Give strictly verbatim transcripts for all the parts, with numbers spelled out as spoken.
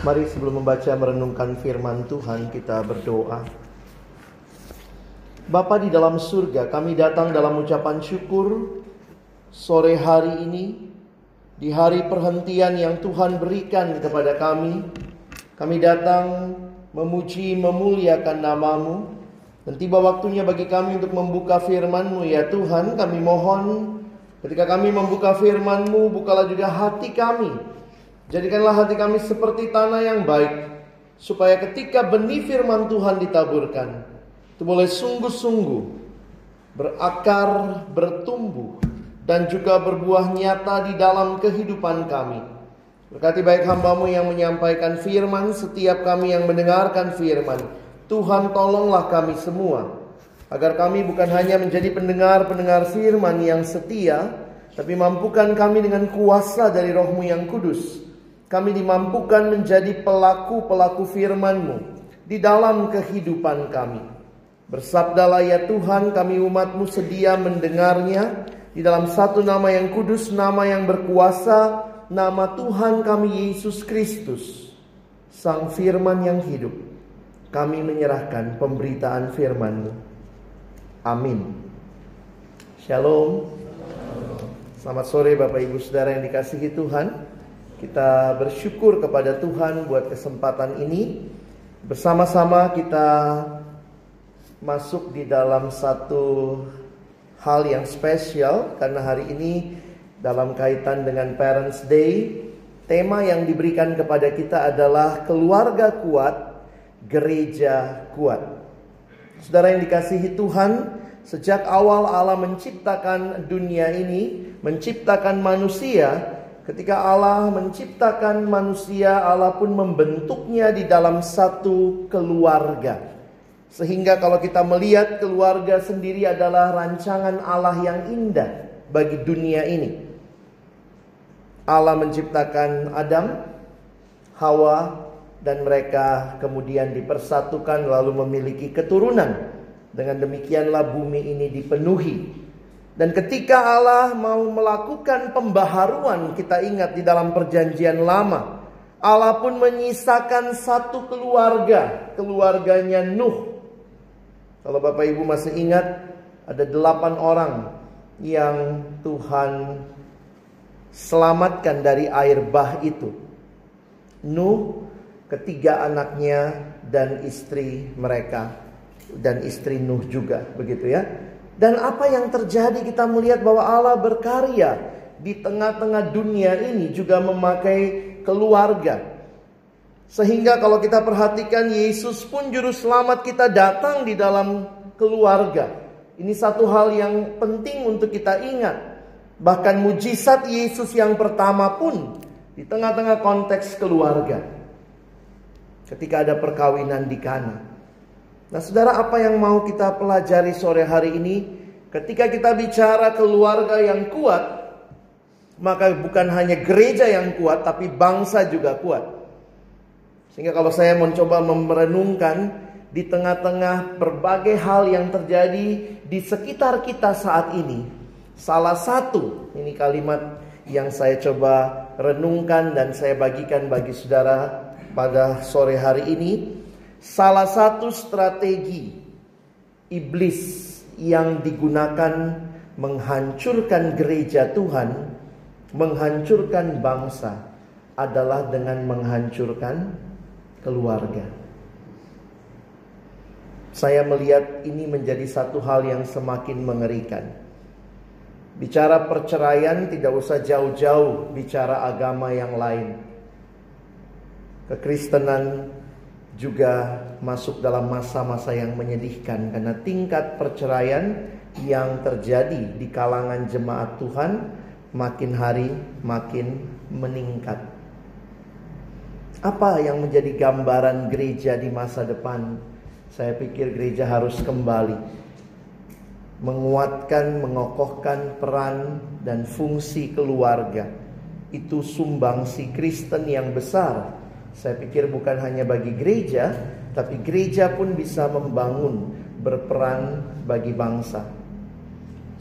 Mari sebelum membaca merenungkan firman Tuhan kita berdoa. Bapa di dalam surga, kami datang dalam ucapan syukur sore hari ini, di hari perhentian yang Tuhan berikan kepada kami. Kami datang memuji memuliakan namamu. Dan tiba waktunya bagi kami untuk membuka firman-Mu ya Tuhan. Kami mohon ketika kami membuka firman-Mu, bukalah juga hati kami. Jadikanlah hati kami seperti tanah yang baik, supaya ketika benih firman Tuhan ditaburkan, itu boleh sungguh-sungguh berakar, bertumbuh, dan juga berbuah nyata di dalam kehidupan kami. Berkati baik hamba-Mu yang menyampaikan firman, setiap kami yang mendengarkan firman. Tuhan, tolonglah kami semua, agar kami bukan hanya menjadi pendengar-pendengar firman yang setia, tapi mampukan kami dengan kuasa dari Roh-Mu yang kudus. Kami dimampukan menjadi pelaku-pelaku firman-Mu di dalam kehidupan kami. Bersabdalah ya Tuhan, kami umat-Mu sedia mendengarnya. Di dalam satu nama yang kudus, nama yang berkuasa, nama Tuhan kami Yesus Kristus, Sang Firman yang hidup. Kami menyerahkan pemberitaan firman-Mu. Amin. Shalom. Selamat sore Bapak Ibu Saudara yang dikasihi Tuhan. Kita bersyukur kepada Tuhan buat kesempatan ini. Bersama-sama kita masuk di dalam satu hal yang spesial, karena hari ini dalam kaitan dengan Parents Day, tema yang diberikan kepada kita adalah keluarga kuat, gereja kuat. Saudara yang dikasihi Tuhan, sejak awal Allah menciptakan dunia ini, menciptakan manusia. Ketika Allah menciptakan manusia, Allah pun membentuknya di dalam satu keluarga. Sehingga kalau kita melihat keluarga sendiri adalah rancangan Allah yang indah bagi dunia ini. Allah menciptakan Adam, Hawa, dan mereka kemudian dipersatukan lalu memiliki keturunan. Dengan demikianlah bumi ini dipenuhi. Dan ketika Allah mau melakukan pembaharuan, kita ingat di dalam perjanjian lama, Allah pun menyisakan satu keluarga, keluarganya Nuh. Kalau Bapak Ibu masih ingat, ada delapan orang yang Tuhan selamatkan dari air bah itu. Nuh, ketiga anaknya, dan istri mereka. Dan istri Nuh juga, begitu ya. Dan apa yang terjadi, kita melihat bahwa Allah berkarya di tengah-tengah dunia ini juga memakai keluarga. Sehingga kalau kita perhatikan, Yesus pun juru selamat kita datang di dalam keluarga. Ini satu hal yang penting untuk kita ingat. Bahkan mujizat Yesus yang pertama pun di tengah-tengah konteks keluarga. Ketika ada perkawinan di Kana. Nah saudara, apa yang mau kita pelajari sore hari ini? Ketika kita bicara keluarga yang kuat, maka bukan hanya gereja yang kuat, tapi bangsa juga kuat. Sehingga kalau saya mencoba merenungkan di tengah-tengah berbagai hal yang terjadi di sekitar kita saat ini, salah satu, ini kalimat yang saya coba renungkan dan saya bagikan bagi saudara pada sore hari ini. Salah satu strategi iblis yang digunakan menghancurkan gereja Tuhan, menghancurkan bangsa, adalah dengan menghancurkan keluarga. Saya melihat ini menjadi satu hal yang semakin mengerikan. Bicara perceraian tidak usah jauh-jauh bicara agama yang lain. Kekristenan juga masuk dalam masa-masa yang menyedihkan, karena tingkat perceraian yang terjadi di kalangan jemaat Tuhan makin hari makin meningkat. Apa yang menjadi gambaran gereja di masa depan? Saya pikir gereja harus kembali menguatkan, mengokohkan peran dan fungsi keluarga. Itu sumbangsi Kristen yang besar. Saya pikir bukan hanya bagi gereja, tapi gereja pun bisa membangun, berperan bagi bangsa.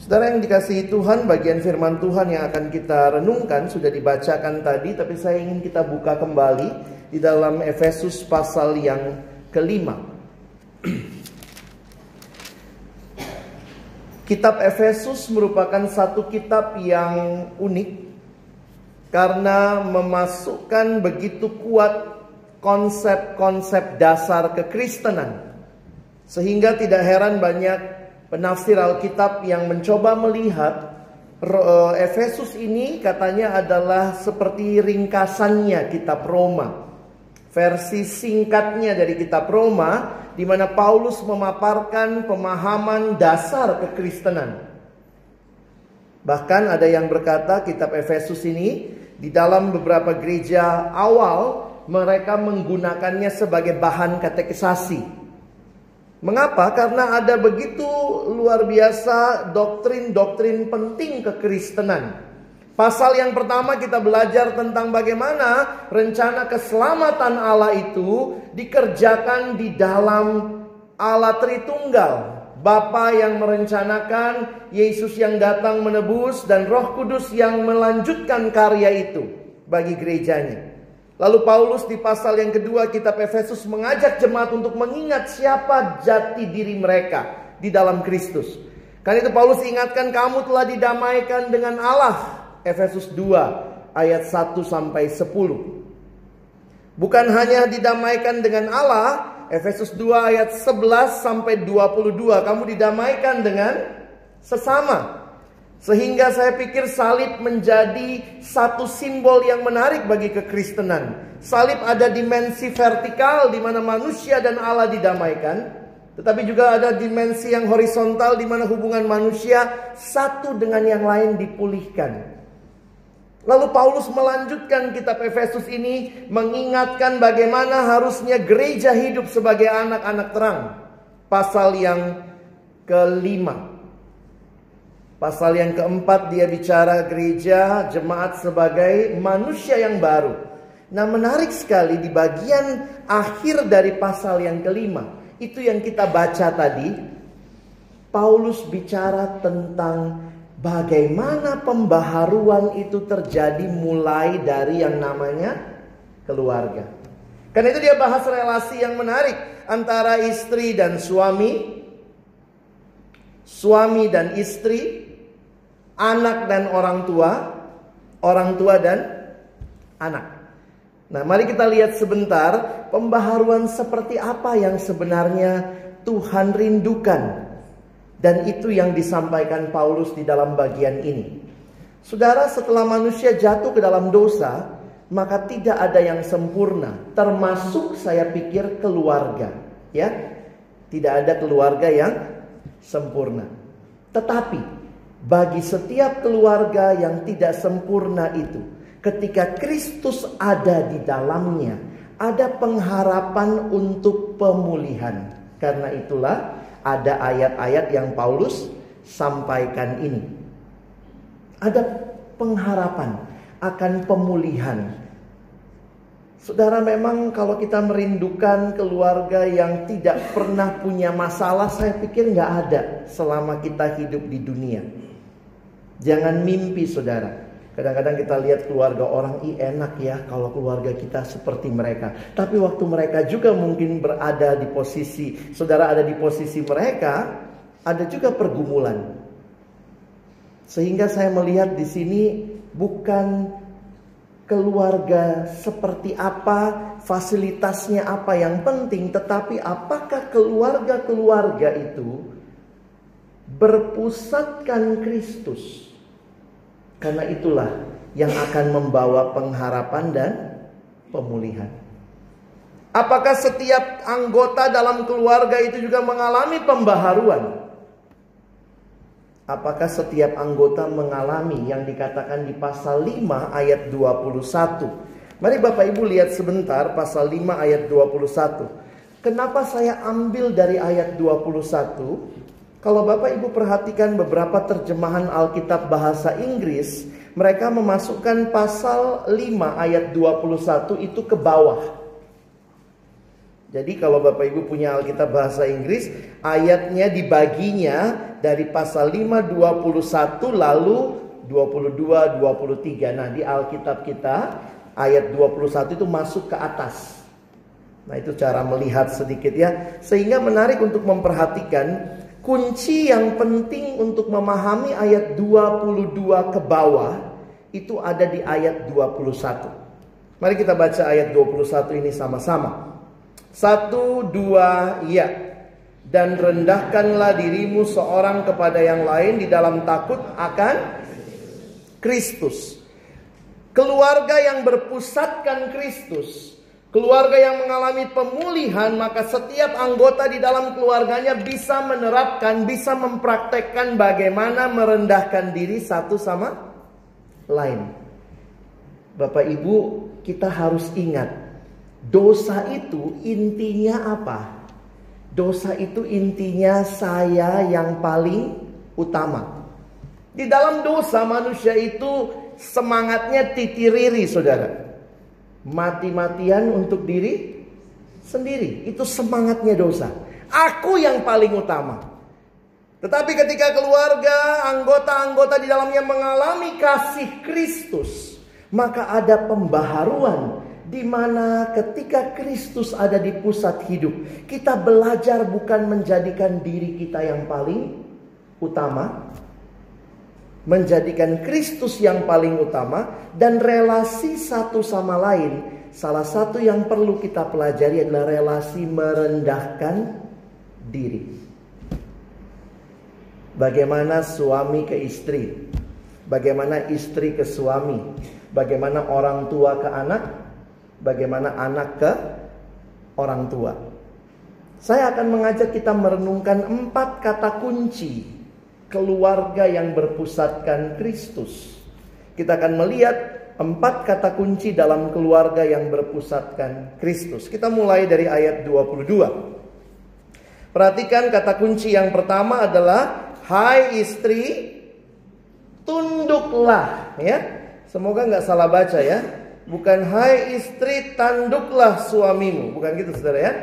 Saudara yang dikasihi Tuhan, bagian firman Tuhan yang akan kita renungkan sudah dibacakan tadi, tapi saya ingin kita buka kembali di dalam Efesus pasal yang kelima. Kitab Efesus merupakan satu kitab yang unik karena memasukkan begitu kuat konsep-konsep dasar kekristenan, sehingga tidak heran banyak penafsir Alkitab yang mencoba melihat Efesus ini katanya adalah seperti ringkasannya kitab Roma, versi singkatnya dari kitab Roma, di mana Paulus memaparkan pemahaman dasar kekristenan. Bahkan ada yang berkata kitab Efesus ini di dalam beberapa gereja awal mereka menggunakannya sebagai bahan katekisasi. Mengapa? Karena ada begitu luar biasa doktrin-doktrin penting kekristenan. Pasal yang pertama kita belajar tentang bagaimana rencana keselamatan Allah itu dikerjakan di dalam Allah Tritunggal. Bapa yang merencanakan, Yesus yang datang menebus, dan Roh Kudus yang melanjutkan karya itu bagi gerejanya. Lalu Paulus di pasal yang kedua kitab Efesus mengajak jemaat untuk mengingat siapa jati diri mereka di dalam Kristus. Karena itu Paulus ingatkan, kamu telah didamaikan dengan Allah. Efesus dua ayat satu sampai sepuluh. Bukan hanya didamaikan dengan Allah, Efesus dua ayat sebelas sampai dua puluh dua, kamu didamaikan dengan sesama. Sehingga saya pikir salib menjadi satu simbol yang menarik bagi kekristenan. Salib ada dimensi vertikal di mana manusia dan Allah didamaikan, tetapi juga ada dimensi yang horizontal di mana hubungan manusia satu dengan yang lain dipulihkan. Lalu Paulus melanjutkan kitab Efesus ini mengingatkan bagaimana harusnya gereja hidup sebagai anak-anak terang. Pasal yang kelima. Pasal yang keempat dia bicara gereja, jemaat sebagai manusia yang baru. Nah, menarik sekali di bagian akhir dari pasal yang kelima. Itu yang kita baca tadi. Paulus bicara tentang bagaimana pembaharuan itu terjadi mulai dari yang namanya keluarga. Karena itu dia bahas relasi yang menarik antara istri dan suami, suami dan istri, anak dan orang tua, orang tua dan anak. Nah, mari kita lihat sebentar pembaharuan seperti apa yang sebenarnya Tuhan rindukan. Dan itu yang disampaikan Paulus di dalam bagian ini. Saudara, setelah manusia jatuh ke dalam dosa, maka tidak ada yang sempurna, termasuk saya pikir keluarga, ya. Tidak ada keluarga yang sempurna. Tetapi bagi setiap keluarga yang tidak sempurna itu, ketika Kristus ada di dalamnya, ada pengharapan untuk pemulihan. Karena itulah ada ayat-ayat yang Paulus sampaikan ini. Ada pengharapan akan pemulihan. Saudara, memang kalau kita merindukan keluarga yang tidak pernah punya masalah, saya pikir nggak ada selama kita hidup di dunia. Jangan mimpi, saudara. Kadang-kadang kita lihat keluarga orang, ih enak ya kalau keluarga kita seperti mereka. Tapi waktu mereka juga mungkin berada di posisi, saudara ada di posisi mereka, ada juga pergumulan. Sehingga saya melihat di sini bukan keluarga seperti apa, fasilitasnya apa yang penting, tetapi apakah keluarga-keluarga itu berpusatkan Kristus. Karena itulah yang akan membawa pengharapan dan pemulihan. Apakah setiap anggota dalam keluarga itu juga mengalami pembaharuan? Apakah setiap anggota mengalami yang dikatakan di pasal lima ayat dua puluh satu? Mari Bapak Ibu lihat sebentar pasal lima ayat dua puluh satu. Kenapa saya ambil dari ayat dua puluh satu? Kalau Bapak Ibu perhatikan beberapa terjemahan Alkitab bahasa Inggris, mereka memasukkan pasal lima ayat dua puluh satu itu ke bawah. Jadi kalau Bapak Ibu punya Alkitab bahasa Inggris, ayatnya dibaginya dari pasal lima, dua puluh satu, lalu dua puluh dua, dua puluh tiga. Nah, di Alkitab kita ayat dua puluh satu itu masuk ke atas. Nah, itu cara melihat sedikit ya. Sehingga menarik untuk memperhatikan kunci yang penting untuk memahami ayat dua puluh dua ke bawah itu ada di ayat dua puluh satu. Mari kita baca ayat dua puluh satu ini sama-sama. Satu, dua, ya. Dan rendahkanlah dirimu seorang kepada yang lain di dalam takut akan Kristus. Keluarga yang berpusatkan Kristus, keluarga yang mengalami pemulihan, maka setiap anggota di dalam keluarganya bisa menerapkan, bisa mempraktekkan bagaimana merendahkan diri satu sama lain. Bapak Ibu, kita harus ingat, dosa itu intinya apa? Dosa itu intinya saya yang paling utama. Di dalam dosa manusia itu semangatnya titiriri, saudara. Mati-matian untuk diri sendiri. Itu semangatnya dosa. Aku yang paling utama. Tetapi ketika keluarga, anggota-anggota di dalamnya mengalami kasih Kristus, maka ada pembaharuan. Dimana ketika Kristus ada di pusat hidup, kita belajar bukan menjadikan diri kita yang paling utama, menjadikan Kristus yang paling utama, dan relasi satu sama lain. Salah satu yang perlu kita pelajari adalah relasi merendahkan diri. Bagaimana suami ke istri, bagaimana istri ke suami, bagaimana orang tua ke anak, bagaimana anak ke orang tua. Saya akan mengajak kita merenungkan empat kata kunci keluarga yang berpusatkan Kristus. Kita akan melihat empat kata kunci dalam keluarga yang berpusatkan Kristus. Kita mulai dari ayat dua puluh dua. Perhatikan kata kunci yang pertama adalah hai istri, tunduklah, ya. Semoga nggak salah baca ya. Bukan hai istri tanduklah suamimu. Bukan gitu saudara ya.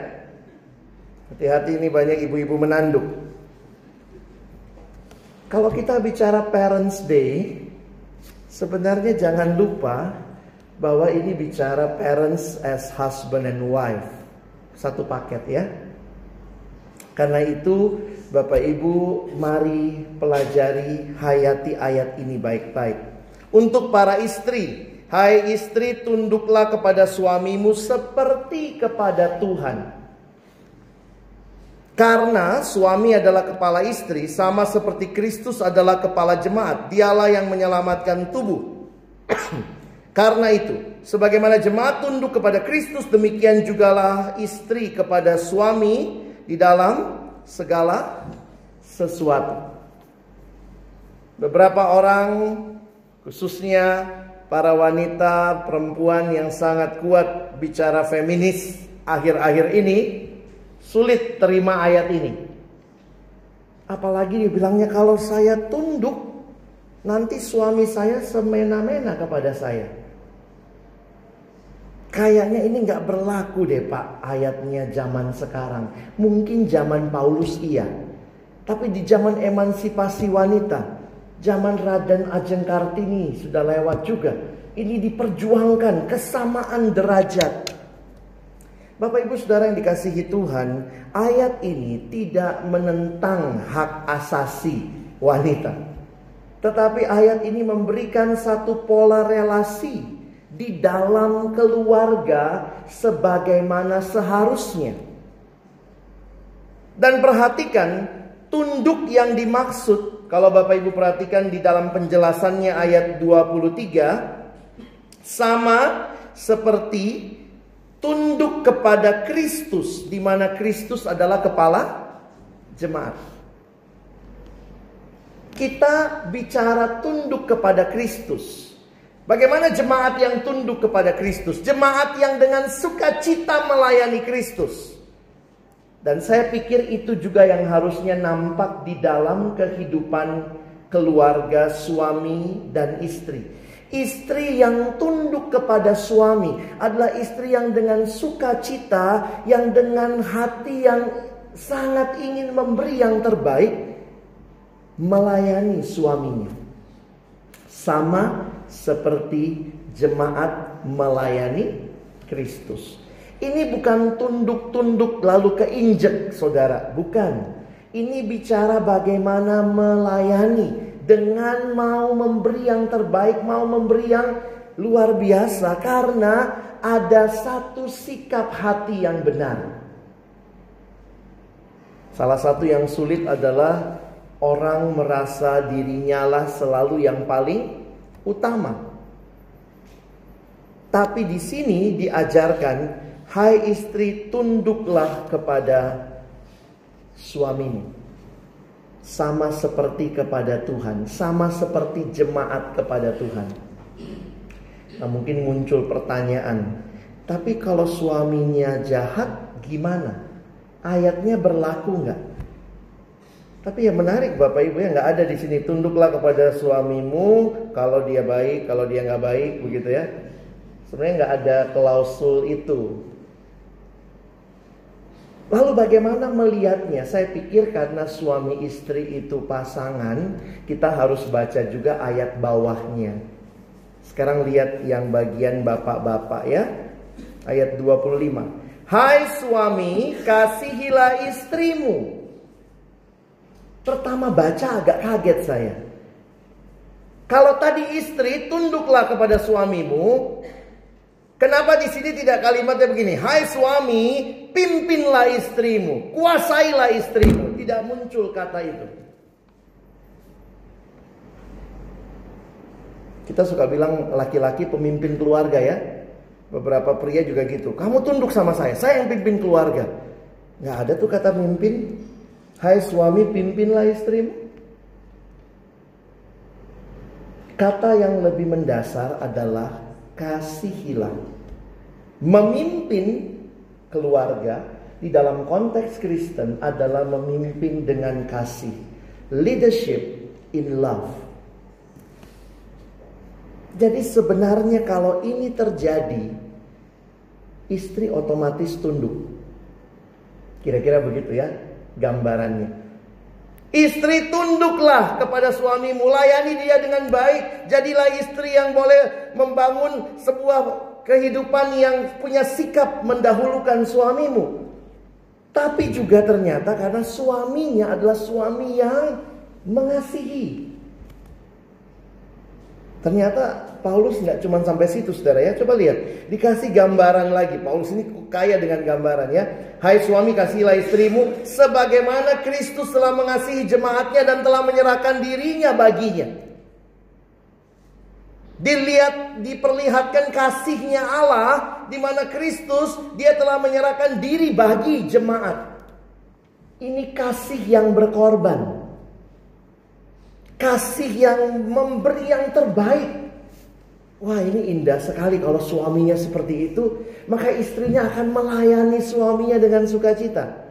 Hati-hati, ini banyak ibu-ibu menanduk. Kalau kita bicara Parents Day, sebenarnya jangan lupa bahwa ini bicara parents as husband and wife. Satu paket ya. Karena itu Bapak Ibu, mari pelajari, hayati ayat ini baik-baik. Untuk para istri, hai istri, tunduklah kepada suamimu seperti kepada Tuhan. Karena suami adalah kepala istri, sama seperti Kristus adalah kepala jemaat. Dialah yang menyelamatkan tubuh. Karena itu, sebagaimana jemaat tunduk kepada Kristus, demikian jugalah istri kepada suami di dalam segala sesuatu. Beberapa orang, khususnya para wanita, perempuan yang sangat kuat bicara feminis akhir-akhir ini, sulit terima ayat ini. Apalagi dibilangnya kalau saya tunduk, nanti suami saya semena-mena kepada saya. Kayaknya ini nggak berlaku deh Pak ayatnya zaman sekarang. Mungkin zaman Paulus iya, tapi di zaman emansipasi wanita, zaman Raden Ajeng Kartini sudah lewat juga. Ini diperjuangkan kesamaan derajat. Bapak Ibu Saudara yang dikasihi Tuhan, ayat ini tidak menentang hak asasi wanita. Tetapi ayat ini memberikan satu pola relasi di dalam keluarga sebagaimana seharusnya. Dan perhatikan tunduk yang dimaksud. Kalau Bapak Ibu perhatikan di dalam penjelasannya ayat dua puluh tiga, sama seperti tunduk kepada Kristus, di mana Kristus adalah kepala jemaat. Kita bicara tunduk kepada Kristus. Bagaimana jemaat yang tunduk kepada Kristus? Jemaat yang dengan sukacita melayani Kristus. Dan saya pikir itu juga yang harusnya nampak di dalam kehidupan keluarga suami dan istri. Istri yang tunduk kepada suami adalah istri yang dengan sukacita, yang dengan hati yang sangat ingin memberi yang terbaik, melayani suaminya. Sama seperti jemaat melayani Kristus. Ini bukan tunduk-tunduk lalu keinjek, saudara. Bukan. Ini bicara bagaimana melayani dengan mau memberi yang terbaik, mau memberi yang luar biasa. Karena ada satu sikap hati yang benar. Salah satu yang sulit adalah orang merasa dirinya lah selalu yang paling utama. Tapi di sini diajarkan, hai istri, tunduklah kepada suamimu, sama seperti kepada Tuhan, sama seperti jemaat kepada Tuhan. Nah, mungkin muncul pertanyaan, tapi kalau suaminya jahat gimana? Ayatnya berlaku nggak? Tapi yang menarik Bapak Ibu ya, nggak ada di sini tunduklah kepada suamimu kalau dia baik, kalau dia nggak baik, begitu ya. Sebenarnya nggak ada klausul itu. Lalu bagaimana melihatnya? Saya pikir karena suami istri itu pasangan, kita harus baca juga ayat bawahnya. Sekarang lihat yang bagian bapak-bapak ya. Ayat dua puluh lima. Hai suami, kasihilah istrimu. Pertama baca agak kaget saya. Kalau tadi istri tunduklah kepada suamimu, kenapa di sini tidak kalimatnya begini? Hai suami, pimpinlah istrimu, kuasailah istrimu. Tidak muncul kata itu. Kita suka bilang laki-laki pemimpin keluarga ya. Beberapa pria juga gitu. Kamu tunduk sama saya, saya yang pimpin keluarga. Nggak ada tuh kata pimpin. Hai suami, pimpinlah istrimu. Kata yang lebih mendasar adalah kasihilah. Memimpin keluarga di dalam konteks Kristen adalah memimpin dengan kasih. Leadership in love. Jadi sebenarnya kalau ini terjadi, istri otomatis tunduk. Kira-kira begitu ya gambarannya. Istri tunduklah kepada suamimu, layani dia dengan baik. Jadilah istri yang boleh membangun sebuah kehidupan yang punya sikap mendahulukan suamimu. Tapi juga ternyata karena suaminya adalah suami yang mengasihi. Ternyata Paulus nggak cuma sampai situ, saudara ya. Coba lihat, dikasih gambaran lagi. Paulus ini kaya dengan gambaran ya. Hai suami, kasihilah istrimu sebagaimana Kristus telah mengasihi jemaatnya dan telah menyerahkan dirinya baginya. Dilihat, diperlihatkan kasihnya Allah di mana Kristus dia telah menyerahkan diri bagi jemaat. Ini kasih yang berkorban. Kasih yang memberi yang terbaik. Wah, ini indah sekali kalau suaminya seperti itu. Maka istrinya akan melayani suaminya dengan sukacita.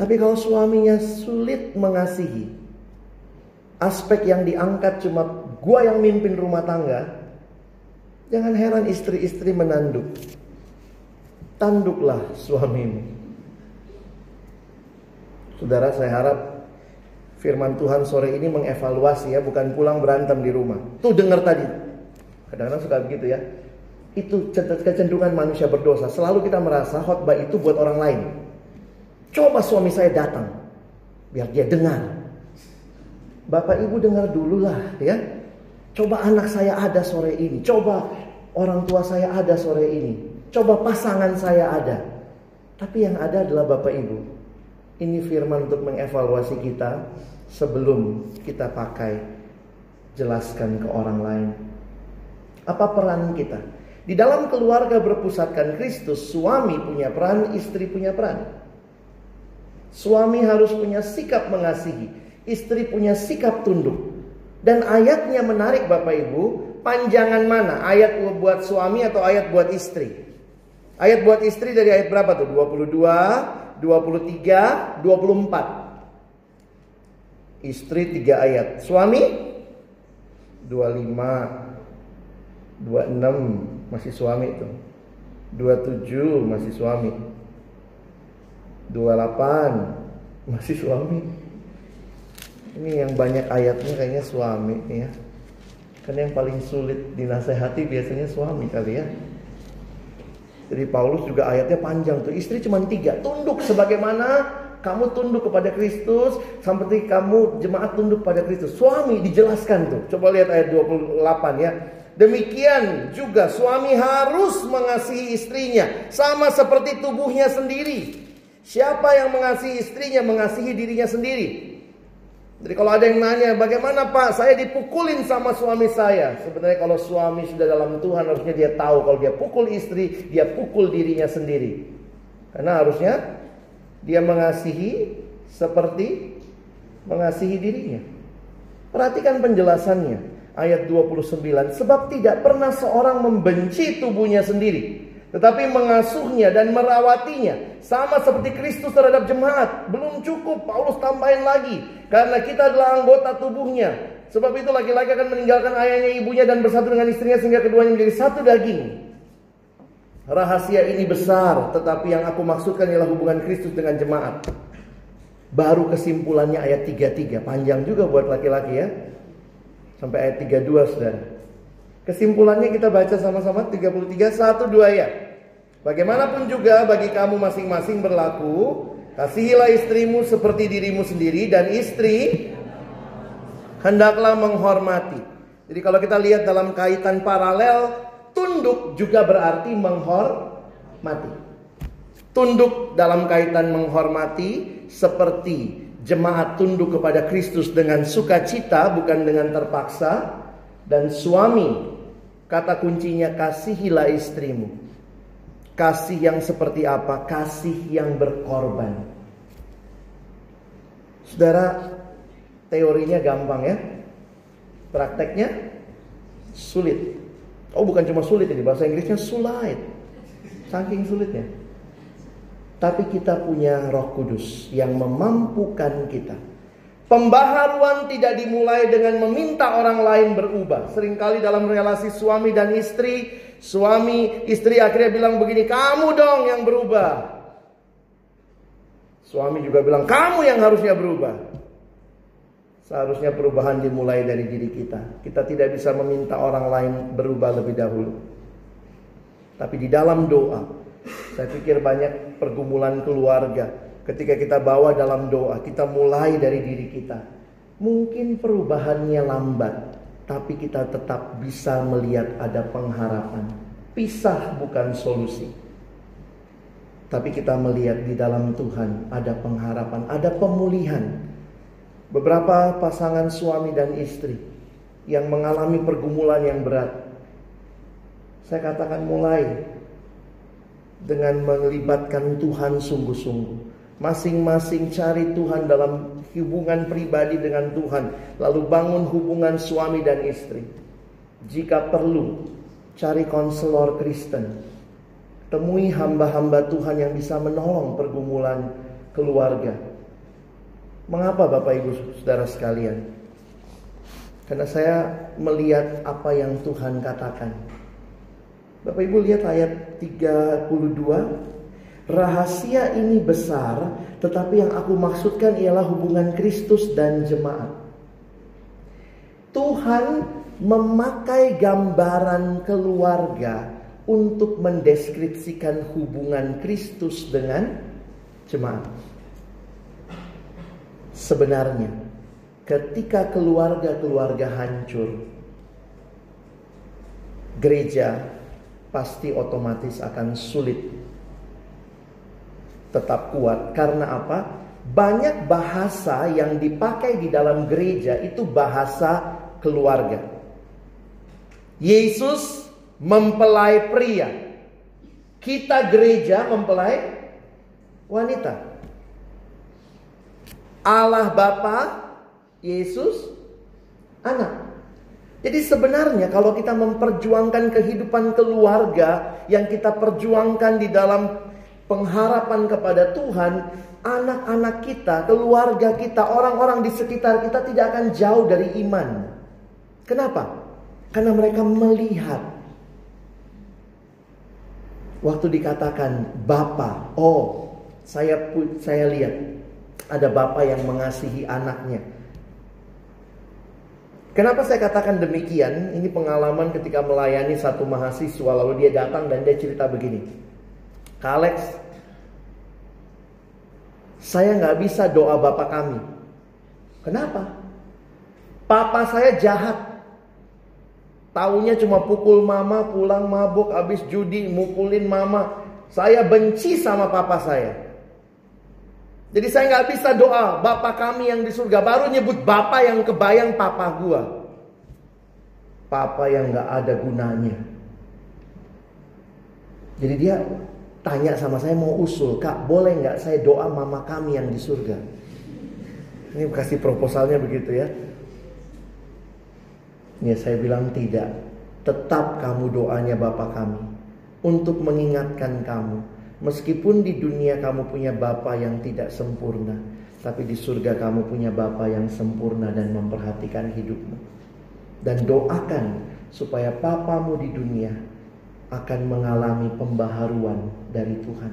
Tapi kalau suaminya sulit mengasihi, aspek yang diangkat cuma gua yang mimpin rumah tangga, jangan heran istri-istri menanduk. Tanduklah suamimu. Saudara, saya harap firman Tuhan sore ini mengevaluasi ya, bukan pulang berantem di rumah. Tuh dengar tadi. Kadang-kadang suka begitu ya. Itu kecenderungan manusia berdosa. Selalu kita merasa khotbah itu buat orang lain. Coba suami saya datang, biar dia dengar. Bapak ibu dengar dulu lah ya. Coba anak saya ada sore ini. Coba orang tua saya ada sore ini. Coba pasangan saya ada. Tapi yang ada adalah bapak ibu. Ini firman untuk mengevaluasi kita sebelum kita pakai, jelaskan ke orang lain. Apa peran kita? Di dalam keluarga berpusatkan Kristus, suami punya peran, istri punya peran. Suami harus punya sikap mengasihi, istri punya sikap tunduk. Dan ayatnya menarik Bapak Ibu, panjangan mana? Ayat buat suami atau ayat buat istri? Ayat buat istri dari ayat berapa tuh? dua puluh dua... dua puluh tiga, dua puluh empat. Istri tiga ayat. Suami dua puluh lima, dua puluh enam masih suami itu. dua puluh tujuh masih suami. dua puluh delapan masih suami. Ini yang banyak ayatnya kayaknya suami nih ya. Karena yang paling sulit dinasehati biasanya suami kali ya. Jadi Paulus juga ayatnya panjang tuh. Istri cuma tiga, tunduk sebagaimana kamu tunduk kepada Kristus, seperti kamu jemaat tunduk pada Kristus. Suami dijelaskan tuh. Coba lihat ayat dua puluh delapan ya. Demikian juga suami harus mengasihi istrinya, sama seperti tubuhnya sendiri. Siapa yang mengasihi istrinya mengasihi dirinya sendiri. Jadi kalau ada yang nanya, bagaimana Pak, saya dipukulin sama suami saya. Sebenarnya kalau suami sudah dalam Tuhan, harusnya dia tahu kalau dia pukul istri, dia pukul dirinya sendiri. Karena harusnya dia mengasihi seperti mengasihi dirinya. Perhatikan penjelasannya. Ayat dua puluh sembilan, sebab tidak pernah seorang membenci tubuhnya sendiri, tetapi mengasuhnya dan merawatinya, sama seperti Kristus terhadap jemaat. Belum cukup, Paulus tambahin lagi, karena kita adalah anggota tubuhnya. Sebab itu laki-laki akan meninggalkan ayahnya, ibunya, dan bersatu dengan istrinya, sehingga keduanya menjadi satu daging. Rahasia ini besar, tetapi yang aku maksudkan ialah hubungan Kristus dengan jemaat. Baru kesimpulannya ayat tiga puluh tiga, panjang juga buat laki-laki ya, sampai ayat tiga puluh dua saudara. Kesimpulannya kita baca sama-sama tiga puluh tiga, satu, dua ya. Bagaimanapun juga bagi kamu masing-masing berlaku, kasihilah istrimu seperti dirimu sendiri, dan istri hendaklah menghormati. Jadi kalau kita lihat dalam kaitan paralel, tunduk juga berarti menghormati. Tunduk dalam kaitan menghormati, seperti jemaat tunduk kepada Kristus dengan sukacita, bukan dengan terpaksa. Dan suami, kata kuncinya, kasihilah istrimu. Kasih yang seperti apa? Kasih yang berkorban. Saudara, teorinya gampang ya, prakteknya sulit. Oh, bukan cuma sulit ini, bahasa Inggrisnya sulit. Saking sulitnya. Tapi kita punya Roh Kudus yang memampukan kita. Pembaharuan tidak dimulai dengan meminta orang lain berubah. Seringkali dalam relasi suami dan istri, suami istri akhirnya bilang begini, kamu dong yang berubah. Suami juga bilang, kamu yang harusnya berubah. Seharusnya perubahan dimulai dari diri kita. Kita tidak bisa meminta orang lain berubah lebih dahulu. Tapi di dalam doa, saya pikir banyak pergumulan keluarga. Ketika kita bawa dalam doa, kita mulai dari diri kita. Mungkin perubahannya lambat, tapi kita tetap bisa melihat ada pengharapan. Pisah bukan solusi, tapi kita melihat di dalam Tuhan ada pengharapan, ada pemulihan. Beberapa pasangan suami dan istri yang mengalami pergumulan yang berat, saya katakan mulai dengan melibatkan Tuhan sungguh-sungguh. Masing-masing cari Tuhan dalam hubungan pribadi dengan Tuhan, lalu bangun hubungan suami dan istri. Jika perlu, cari konselor Kristen. Temui hamba-hamba Tuhan yang bisa menolong pergumulan keluarga. Mengapa Bapak Ibu Saudara sekalian? Karena saya melihat apa yang Tuhan katakan. Bapak Ibu lihat ayat tiga puluh dua. Rahasia ini besar, tetapi yang aku maksudkan ialah hubungan Kristus dan jemaat. Tuhan memakai gambaran keluarga untuk mendeskripsikan hubungan Kristus dengan jemaat. Sebenarnya, ketika keluarga-keluarga hancur, gereja pasti otomatis akan sulit tetap kuat. Karena apa? Banyak bahasa yang dipakai di dalam gereja itu bahasa keluarga. Yesus mempelai pria, kita gereja mempelai wanita. Allah Bapa, Yesus Anak. Jadi sebenarnya kalau kita memperjuangkan kehidupan keluarga yang kita perjuangkan di dalam pengharapan kepada Tuhan, anak-anak kita, keluarga kita, orang-orang di sekitar kita tidak akan jauh dari iman. Kenapa? Karena mereka melihat. Waktu dikatakan Bapa, oh, saya saya lihat ada Bapa yang mengasihi anaknya. Kenapa saya katakan demikian? Ini pengalaman ketika melayani satu mahasiswa, lalu dia datang dan dia cerita begini, "Kak Alex, saya nggak bisa doa Bapa Kami. Kenapa? Papa saya jahat. Taunya cuma pukul mama, pulang mabuk, habis judi, mukulin mama. Saya benci sama papa saya. Jadi saya nggak bisa doa Bapa Kami yang di surga." Baru nyebut Bapa yang kebayang papa gua. Papa yang nggak ada gunanya. Jadi dia tanya sama saya, mau usul, "Kak, boleh nggak saya doa mama kami yang di surga?" Ini kasih proposalnya begitu ya. Ya saya bilang tidak. Tetap kamu doanya Bapa Kami. Untuk mengingatkan kamu, meskipun di dunia kamu punya Bapa yang tidak sempurna, tapi di surga kamu punya Bapa yang sempurna dan memperhatikan hidupmu. Dan doakan supaya papamu di dunia akan mengalami pembaharuan dari Tuhan.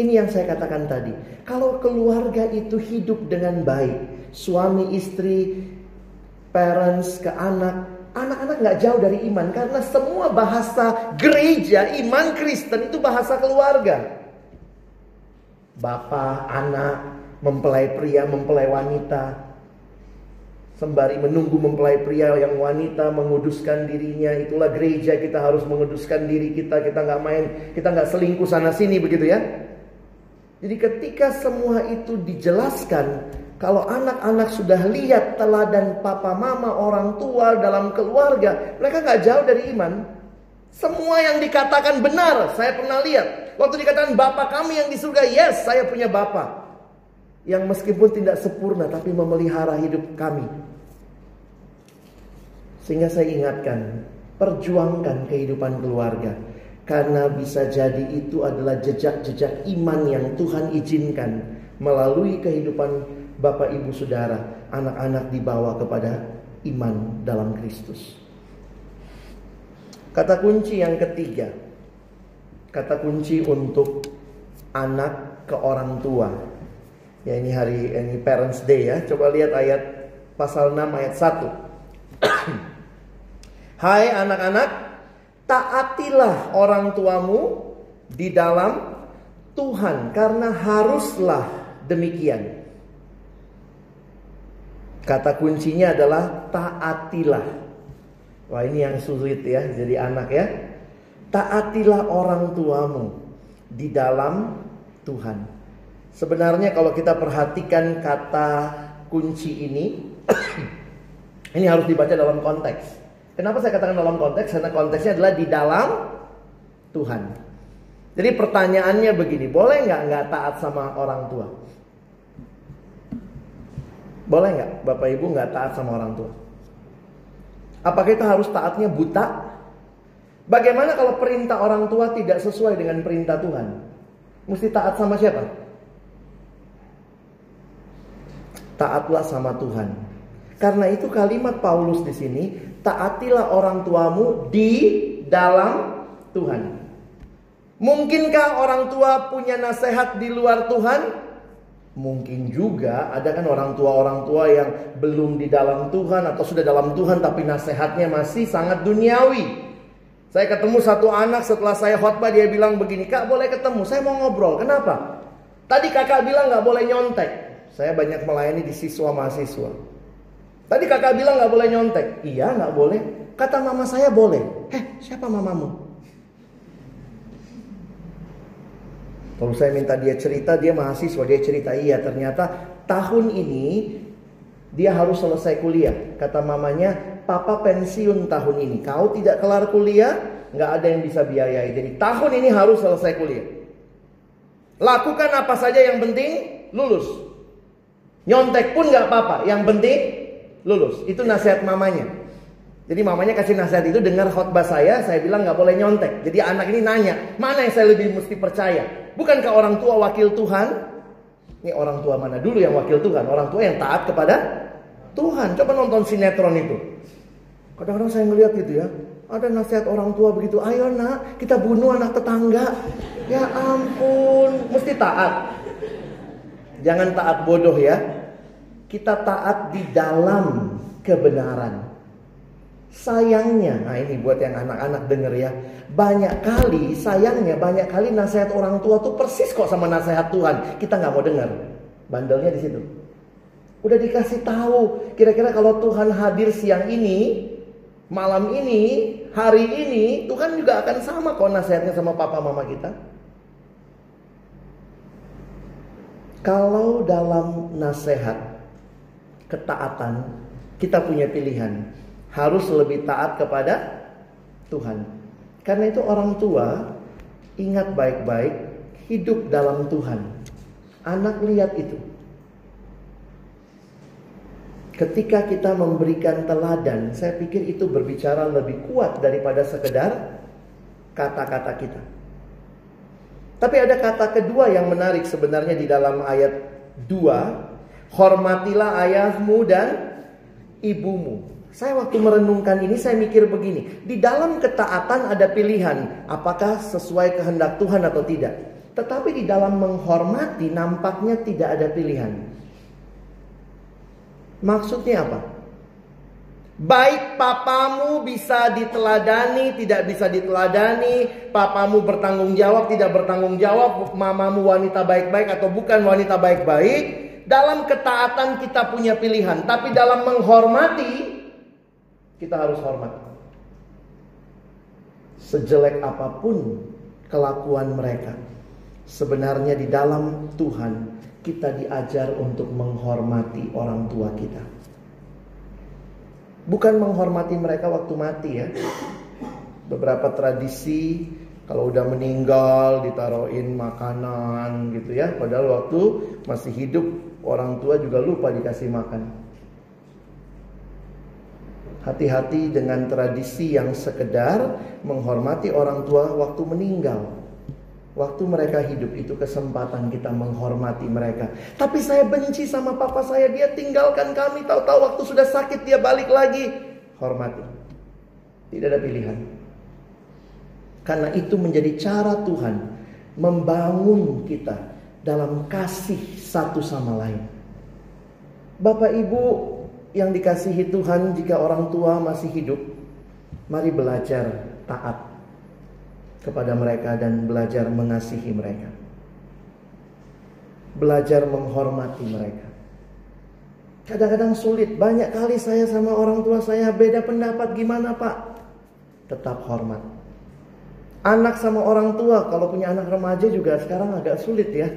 Ini yang saya katakan tadi. Kalau keluarga itu hidup dengan baik, suami istri, parents ke anak, anak-anak gak jauh dari iman. Karena semua bahasa gereja, iman Kristen itu bahasa keluarga. Bapa, anak, mempelai pria, mempelai wanita. Sembari menunggu mempelai pria yang wanita menguduskan dirinya. Itulah gereja, kita harus menguduskan diri kita. Kita gak main, kita gak selingkuh sana sini begitu ya. Jadi ketika semua itu dijelaskan, kalau anak-anak sudah lihat teladan papa mama orang tua dalam keluarga, mereka gak jauh dari iman. Semua yang dikatakan benar, saya pernah lihat. Waktu dikatakan Bapa Kami yang di surga, yes, saya punya Bapa. Yang meskipun tidak sempurna, tapi memelihara hidup kami. Sehingga saya ingatkan, perjuangkan kehidupan keluarga. Karena bisa jadi itu adalah jejak-jejak iman yang Tuhan izinkan. Melalui kehidupan Bapak, Ibu, Saudara, anak-anak dibawa kepada iman dalam Kristus. Kata kunci yang ketiga, kata kunci untuk anak ke orang tua. Ya ini hari ini Parents Day ya. Coba lihat ayat pasal enam ayat satu. "Hai anak-anak, taatilah orang tuamu di dalam Tuhan, karena haruslah demikian." Kata kuncinya adalah taatilah. Wah ini yang sulit ya jadi anak ya. Taatilah orang tuamu di dalam Tuhan. Sebenarnya kalau kita perhatikan kata kunci ini, ini harus dibaca dalam konteks. Kenapa saya katakan dalam konteks? Karena konteksnya adalah di dalam Tuhan. Jadi pertanyaannya begini, boleh nggak nggak taat sama orang tua? Boleh nggak Bapak Ibu nggak taat sama orang tua? Apa kita harus taatnya buta? Bagaimana kalau perintah orang tua tidak sesuai dengan perintah Tuhan? Mesti taat sama siapa? Taatlah sama Tuhan. Karena itu kalimat Paulus di sini, taatilah orang tuamu di dalam Tuhan. Mungkinkah orang tua punya nasihat di luar Tuhan? Mungkin juga ada kan orang tua-orang tua yang belum di dalam Tuhan atau sudah dalam Tuhan tapi nasihatnya masih sangat duniawi. Saya ketemu satu anak setelah saya khotbah dia bilang begini, "Kak boleh ketemu, saya mau ngobrol." Kenapa? "Tadi kakak bilang gak boleh nyontek." Saya banyak melayani di siswa mahasiswa. "Tadi kakak bilang gak boleh nyontek." "Iya gak boleh. Kata mama saya boleh." "Heh, siapa mamamu?" Kalau saya minta dia cerita, dia mahasiswa, dia cerita iya ternyata tahun ini dia harus selesai kuliah. Kata mamanya, "Papa pensiun tahun ini, kau tidak kelar kuliah, nggak ada yang bisa biayai. Jadi tahun ini harus selesai kuliah. Lakukan apa saja yang penting lulus. Nyontek pun nggak apa-apa, yang penting lulus." Itu nasihat mamanya. Jadi mamanya kasih nasihat itu, dengar khotbah saya, saya bilang gak boleh nyontek. Jadi anak ini nanya, mana yang saya lebih mesti percaya? Bukankah orang tua wakil Tuhan? Ini orang tua mana dulu yang wakil Tuhan? Orang tua yang taat kepada Tuhan. Coba nonton sinetron itu. Kadang-kadang saya ngeliat gitu ya, ada nasihat orang tua begitu, "Ayo nak, kita bunuh anak tetangga." Ya ampun, mesti taat. Jangan taat bodoh ya. Kita taat di dalam kebenaran. Sayangnya, nah ini buat yang anak-anak denger ya, banyak kali, sayangnya banyak kali nasihat orang tua tuh persis kok sama nasihat Tuhan. Kita gak mau dengar. Bandelnya di situ. Udah dikasih tahu, kira-kira kalau Tuhan hadir siang ini, malam ini, hari ini, Tuhan juga akan sama kok nasihatnya sama papa mama kita. Kalau dalam nasihat ketaatan, kita punya pilihan. Harus lebih taat kepada Tuhan. Karena itu orang tua, ingat baik-baik, hidup dalam Tuhan. Anak lihat itu. Ketika kita memberikan teladan, saya pikir itu berbicara lebih kuat daripada sekedar kata-kata kita. Tapi ada kata kedua yang menarik sebenarnya di dalam ayat dua. Hormatilah ayahmu dan ibumu. Saya waktu merenungkan ini, saya mikir begini. Di dalam ketaatan ada pilihan, apakah sesuai kehendak Tuhan atau tidak. Tetapi di dalam menghormati, nampaknya tidak ada pilihan. Maksudnya apa? Baik papamu bisa diteladani, tidak bisa diteladani. Papamu bertanggung jawab, tidak bertanggung jawab. Mamamu wanita baik-baik atau bukan wanita baik-baik. Dalam ketaatan kita punya pilihan. Tapi dalam menghormati, kita harus hormat. Sejelek apapun kelakuan mereka, sebenarnya di dalam Tuhan kita diajar untuk menghormati orang tua kita. Bukan menghormati mereka waktu mati ya. Beberapa tradisi kalau udah meninggal ditaruhin makanan gitu ya. Padahal waktu masih hidup orang tua juga lupa dikasih makan. Hati-hati dengan tradisi yang sekedar menghormati orang tua waktu meninggal. Waktu mereka hidup itu kesempatan kita menghormati mereka. Tapi saya benci sama papa saya, dia tinggalkan kami. Tahu-tahu waktu sudah sakit dia balik lagi. Hormati. Tidak ada pilihan. Karena itu menjadi cara Tuhan membangun kita dalam kasih satu sama lain. Bapak Ibu yang dikasihi Tuhan, jika orang tua masih hidup, mari belajar taat kepada mereka dan belajar mengasihi mereka. Belajar menghormati mereka. Kadang-kadang sulit, banyak kali saya sama orang tua saya beda pendapat, gimana Pak? Tetap hormat. Anak sama orang tua, kalau punya anak remaja juga sekarang agak sulit ya.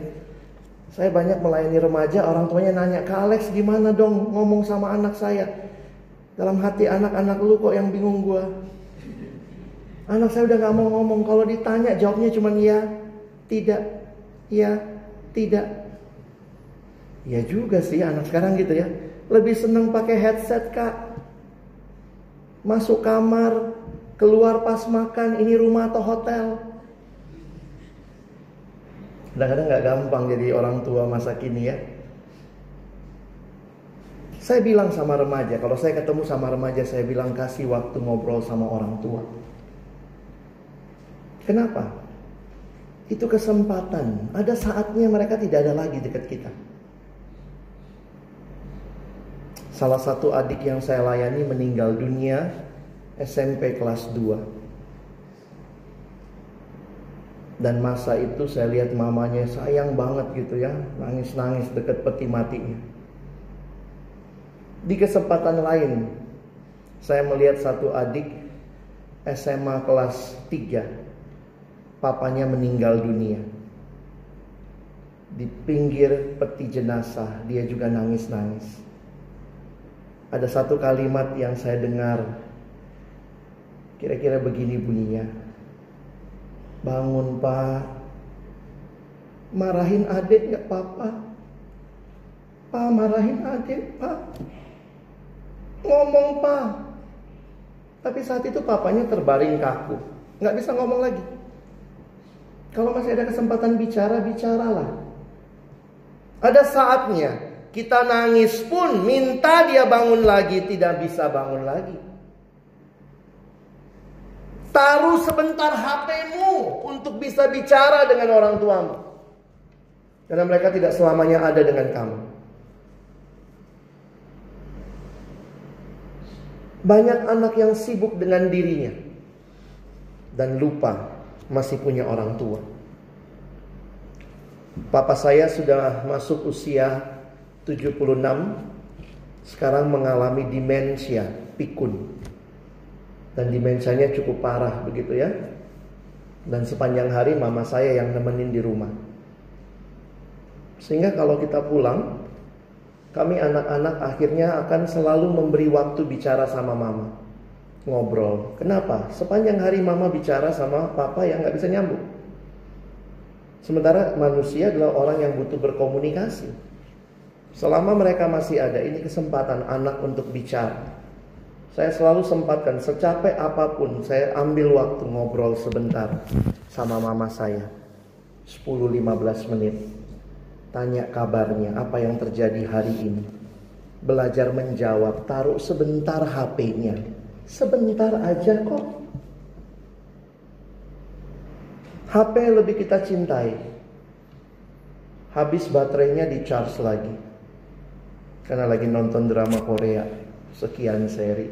Saya banyak melayani remaja, orang tuanya nanya, Kak Alex gimana dong ngomong sama anak saya? Dalam hati, anak-anak lu kok yang bingung gua. Anak saya udah gak mau ngomong, kalau ditanya jawabnya cuma ya, tidak, ya, tidak. Ya juga sih anak sekarang gitu ya. Lebih seneng pakai headset Kak. Masuk kamar, keluar pas makan, ini rumah atau hotel? Kadang-kadang gak gampang jadi orang tua masa kini ya. Saya bilang sama remaja, kalau saya ketemu sama remaja saya bilang kasih waktu ngobrol sama orang tua. Kenapa? Itu kesempatan. Ada saatnya mereka tidak ada lagi dekat kita. Salah satu adik yang saya layani meninggal dunia S M P kelas dua. Dan masa itu saya lihat mamanya sayang banget gitu ya, nangis-nangis dekat peti matinya. Di kesempatan lain, saya melihat satu adik S M A kelas tiga, papanya meninggal dunia. Di pinggir peti jenazah, dia juga nangis-nangis. Ada satu kalimat yang saya dengar, kira-kira begini bunyinya. Bangun Pak, marahin adik gak Papa? Pak marahin adik Pak, ngomong Pak. Tapi saat itu papanya terbaring kaku, gak bisa ngomong lagi. Kalau masih ada kesempatan bicara, bicaralah. Ada saatnya kita nangis pun minta dia bangun lagi, tidak bisa bangun lagi. Taruh sebentar H P-mu untuk bisa bicara dengan orang tuamu. Karena mereka tidak selamanya ada dengan kamu. Banyak anak yang sibuk dengan dirinya dan lupa masih punya orang tua. Papa saya sudah masuk usia tujuh puluh enam, sekarang mengalami demensia pikun. Dan dimensianya cukup parah begitu ya. Dan sepanjang hari mama saya yang nemenin di rumah. Sehingga kalau kita pulang, kami anak-anak akhirnya akan selalu memberi waktu bicara sama mama. Ngobrol. Kenapa? Sepanjang hari mama bicara sama papa yang gak bisa nyambung. Sementara manusia adalah orang yang butuh berkomunikasi. Selama mereka masih ada, ini kesempatan anak untuk bicara. Saya selalu sempatkan, secapek apapun, saya ambil waktu ngobrol sebentar sama mama saya. sepuluh sampai lima belas menit. Tanya kabarnya, apa yang terjadi hari ini. Belajar menjawab, taruh sebentar H P-nya. Sebentar aja kok. H P lebih kita cintai. Habis baterainya di charge lagi. Karena lagi nonton drama Korea. Sekian seri.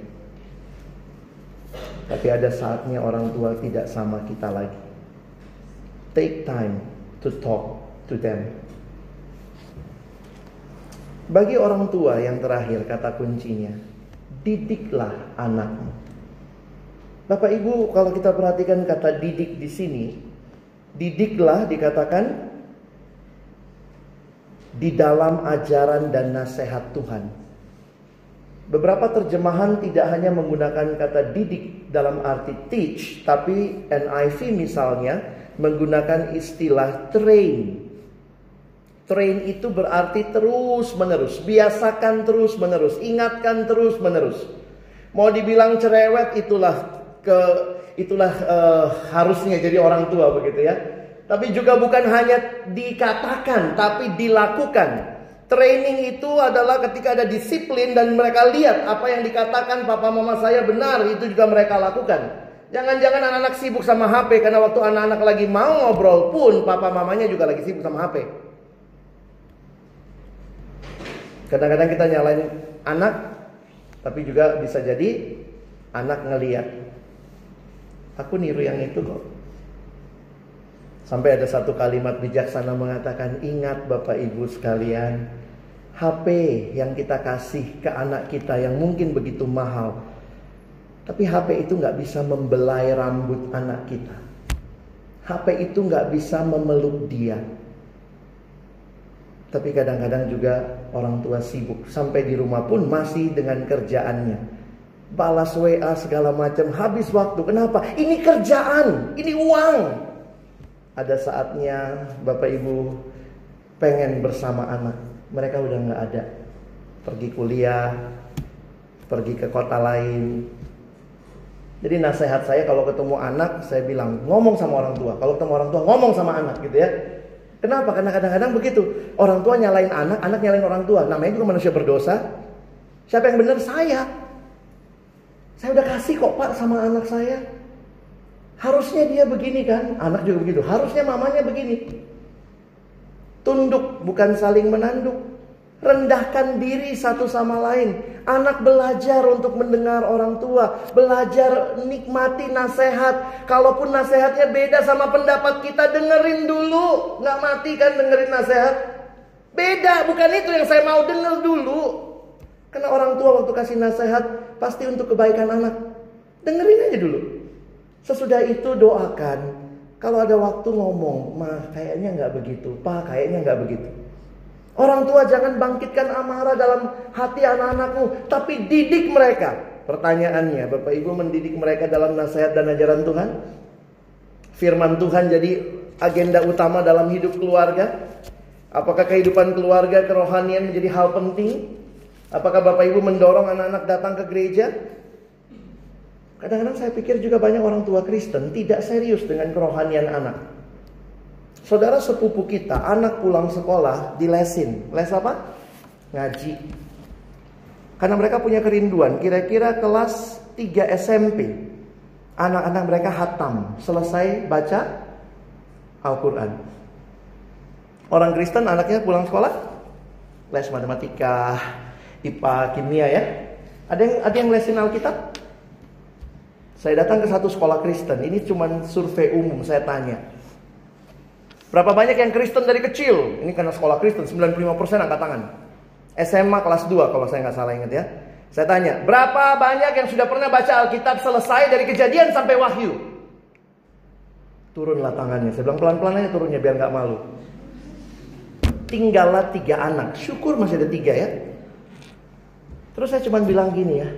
Tapi ada saatnya orang tua tidak sama kita lagi. Take time to talk to them. Bagi orang tua yang terakhir kata kuncinya, didiklah anakmu. Bapak Ibu, kalau kita perhatikan kata didik di sini, didiklah dikatakan di dalam ajaran dan nasihat Tuhan. Beberapa terjemahan tidak hanya menggunakan kata didik dalam arti teach, tapi N I V misalnya menggunakan istilah train. Train itu berarti terus-menerus, biasakan terus-menerus, ingatkan terus-menerus. Mau dibilang cerewet, itulah ke itulah uh, harusnya jadi orang tua begitu ya. Tapi juga bukan hanya dikatakan, tapi dilakukan. Training itu adalah ketika ada disiplin dan mereka lihat apa yang dikatakan papa mama saya benar, itu juga mereka lakukan. Jangan-jangan anak-anak sibuk sama H P, karena waktu anak-anak lagi mau ngobrol pun papa mamanya juga lagi sibuk sama H P. Kadang-kadang kita nyalain anak, tapi juga bisa jadi anak ngeliat. Aku niru yang itu kok. Sampai ada satu kalimat bijaksana mengatakan, ingat Bapak Ibu sekalian, H P yang kita kasih ke anak kita yang mungkin begitu mahal, tapi H P itu nggak bisa membelai rambut anak kita. H P itu nggak bisa memeluk dia. Tapi kadang-kadang juga orang tua sibuk. Sampai di rumah pun masih dengan kerjaannya. Balas W A segala macam. Habis waktu. Kenapa? Ini kerjaan. Ini uang. Ada saatnya Bapak Ibu pengen bersama anak. Mereka udah gak ada. Pergi kuliah. Pergi ke kota lain. Jadi nasihat saya kalau ketemu anak, saya bilang ngomong sama orang tua. Kalau ketemu orang tua ngomong sama anak gitu ya. Kenapa? Karena kadang-kadang begitu. Orang tua nyalain anak, anak nyalain orang tua. Namanya juga manusia berdosa. Siapa yang benar? Saya. Saya udah kasih kok Pak sama anak saya. Harusnya dia begini kan? Anak juga begitu. Harusnya mamanya begini. Tunduk, bukan saling menanduk. Rendahkan diri satu sama lain. Anak belajar untuk mendengar orang tua. Belajar nikmati nasihat. Kalaupun nasihatnya beda sama pendapat kita, dengerin dulu. Gak mati kan dengerin nasihat. Beda, bukan itu yang saya mau, denger dulu. Karena orang tua waktu kasih nasihat pasti untuk kebaikan anak. Dengerin aja dulu. Sesudah itu doakan. Kalau ada waktu ngomong, Ma kayaknya gak begitu, Pa kayaknya gak begitu. Orang tua jangan bangkitkan amarah dalam hati anak-anakmu, tapi didik mereka. Pertanyaannya, Bapak Ibu mendidik mereka dalam nasihat dan ajaran Tuhan? Firman Tuhan jadi agenda utama dalam hidup keluarga? Apakah kehidupan keluarga, kerohanian menjadi hal penting? Apakah Bapak Ibu mendorong anak-anak datang ke gereja? Kadang-kadang saya pikir juga banyak orang tua Kristen tidak serius dengan kerohanian anak. Saudara sepupu kita, anak pulang sekolah dilesin. Les apa? Ngaji. Karena mereka punya kerinduan. Kira-kira kelas tiga S M P, anak-anak mereka hatam. Selesai baca Al-Quran. Orang Kristen anaknya pulang sekolah les matematika, I P A, kimia ya. Ada yang ada yang lesin Alkitab? Saya datang ke satu sekolah Kristen. Ini cuma survei umum, saya tanya. Berapa banyak yang Kristen dari kecil? Ini karena sekolah Kristen, sembilan puluh lima persen angkat tangan. S M A kelas dua kalau saya nggak salah ingat ya. Saya tanya, berapa banyak yang sudah pernah baca Alkitab selesai dari Kejadian sampai Wahyu? Turunlah tangannya. Saya bilang pelan-pelan aja turunnya biar nggak malu. Tinggallah tiga anak. Syukur masih ada tiga ya. Terus saya cuma bilang gini ya,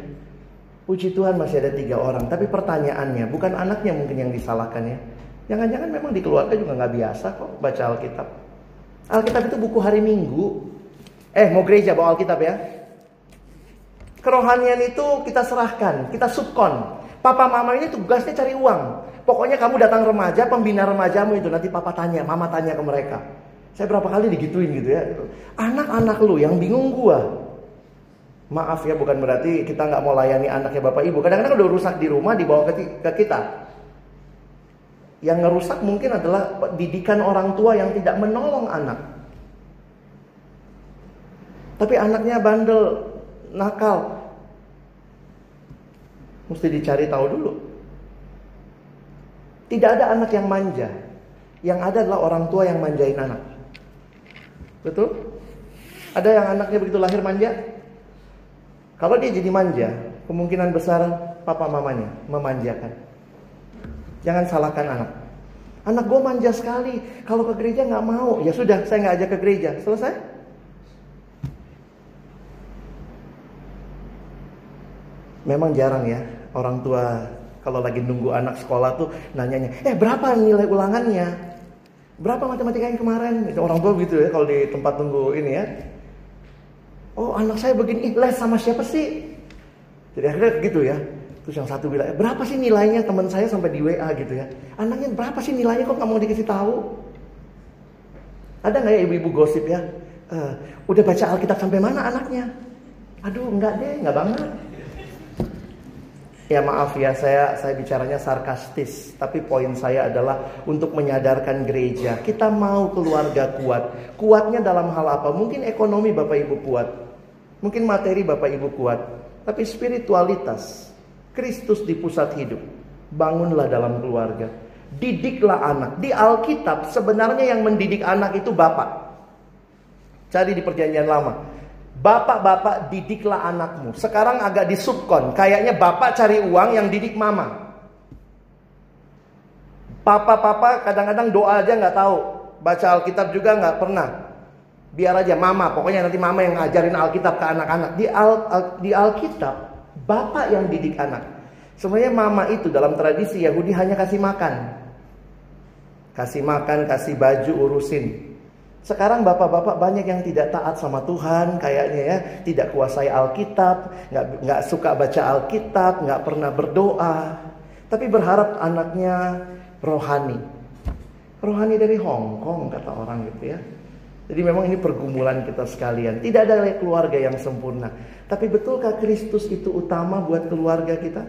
puji Tuhan masih ada tiga orang. Tapi pertanyaannya, bukan anaknya mungkin yang disalahkan ya. Jangan-jangan memang di keluarga juga nggak biasa kok baca Alkitab. Alkitab itu buku hari Minggu. Eh, mau gereja bawa Alkitab ya. Kerohanian itu kita serahkan, kita subkon. Papa mama ini tugasnya cari uang. Pokoknya kamu datang remaja, pembina remajamu itu. Nanti papa tanya, mama tanya ke mereka. Saya berapa kali digituin gitu ya. Anak-anak lu yang bingung gua. Maaf ya, bukan berarti kita nggak mau layani anaknya bapak ibu. Kadang-kadang udah rusak di rumah dibawa ke, ke kita. Yang ngerusak mungkin adalah didikan orang tua yang tidak menolong anak. Tapi anaknya bandel, nakal. Mesti dicari tahu dulu. Tidak ada anak yang manja. Yang ada adalah orang tua yang manjain anak. Betul? Ada yang anaknya begitu lahir manja? Kalau dia jadi manja, kemungkinan besar papa mamanya memanjakan. Jangan salahkan anak. Anak gue manja sekali, kalau ke gereja gak mau. Ya sudah, saya gak ajak ke gereja. Selesai? Memang jarang ya, orang tua kalau lagi nunggu anak sekolah tuh nanyanya, eh berapa nilai ulangannya? Berapa matematikanya kemarin? Orang tua begitu ya, kalau di tempat tunggu ini ya. Oh anak saya begini, ih les sama siapa sih? Jadi akhirnya gitu ya. Terus yang satu bilang, berapa sih nilainya teman saya sampai di W A gitu ya. Anaknya berapa sih nilainya kok gak mau dikasih tahu? Ada gak ya ibu-ibu gosip ya? Uh, udah baca Alkitab sampai mana anaknya? Aduh enggak deh, gak banget. Ya maaf ya, saya saya bicaranya sarkastis. Tapi poin saya adalah untuk menyadarkan gereja. Kita mau keluarga kuat. Kuatnya dalam hal apa? Mungkin ekonomi Bapak Ibu kuat. Mungkin materi Bapak Ibu kuat. Tapi spiritualitas. Kristus di pusat hidup. Bangunlah dalam keluarga. Didiklah anak. Di Alkitab sebenarnya yang mendidik anak itu Bapak. Cari di Perjanjian Lama. Bapak-bapak didiklah anakmu. Sekarang agak disubkon. Kayaknya bapak cari uang yang didik mama. Papa-papa kadang-kadang doa aja gak tahu. Baca Alkitab juga gak pernah. Biar aja mama. Pokoknya nanti mama yang ngajarin Alkitab ke anak-anak. Di, Al- Al- di Alkitab, bapak yang didik anak. Sebenarnya mama itu dalam tradisi Yahudi hanya kasih makan. Kasih makan, kasih baju, urusin. Sekarang bapak-bapak banyak yang tidak taat sama Tuhan kayaknya ya. Tidak kuasai Alkitab, gak, gak suka baca Alkitab, gak pernah berdoa. Tapi berharap anaknya rohani. Rohani dari Hong Kong kata orang gitu ya. Jadi memang ini pergumulan kita sekalian. Tidak ada keluarga yang sempurna. Tapi betulkah Kristus itu utama buat keluarga kita?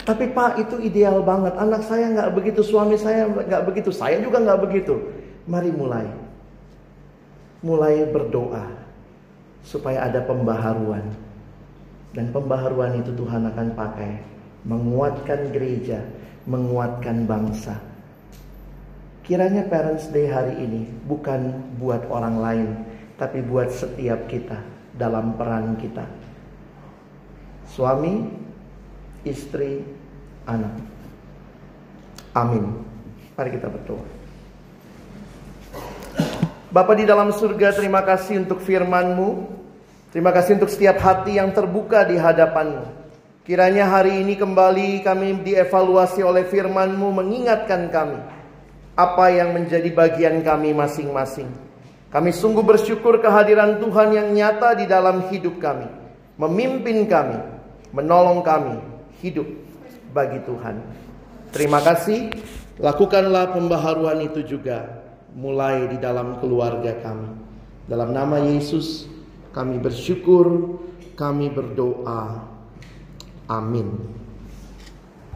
Tapi pak itu ideal banget. Anak saya gak begitu, suami saya gak begitu, saya juga gak begitu. Mari mulai. Mulai berdoa. Supaya ada pembaharuan. Dan pembaharuan itu Tuhan akan pakai. Menguatkan gereja. Menguatkan bangsa. Kiranya Parents Day hari ini bukan buat orang lain. Tapi buat setiap kita. Dalam peran kita. Suami, istri, anak. Amin. Mari kita berdoa. Bapa di dalam surga, terima kasih untuk firman-Mu. Terima kasih untuk setiap hati yang terbuka di hadapan-Mu. Kiranya hari ini kembali kami dievaluasi oleh firman-Mu, mengingatkan kami apa yang menjadi bagian kami masing-masing. Kami sungguh bersyukur kehadiran Tuhan yang nyata di dalam hidup kami, memimpin kami, menolong kami hidup bagi Tuhan. Terima kasih. Lakukanlah pembaharuan itu juga mulai di dalam keluarga kami. Dalam nama Yesus kami bersyukur, kami berdoa. Amin.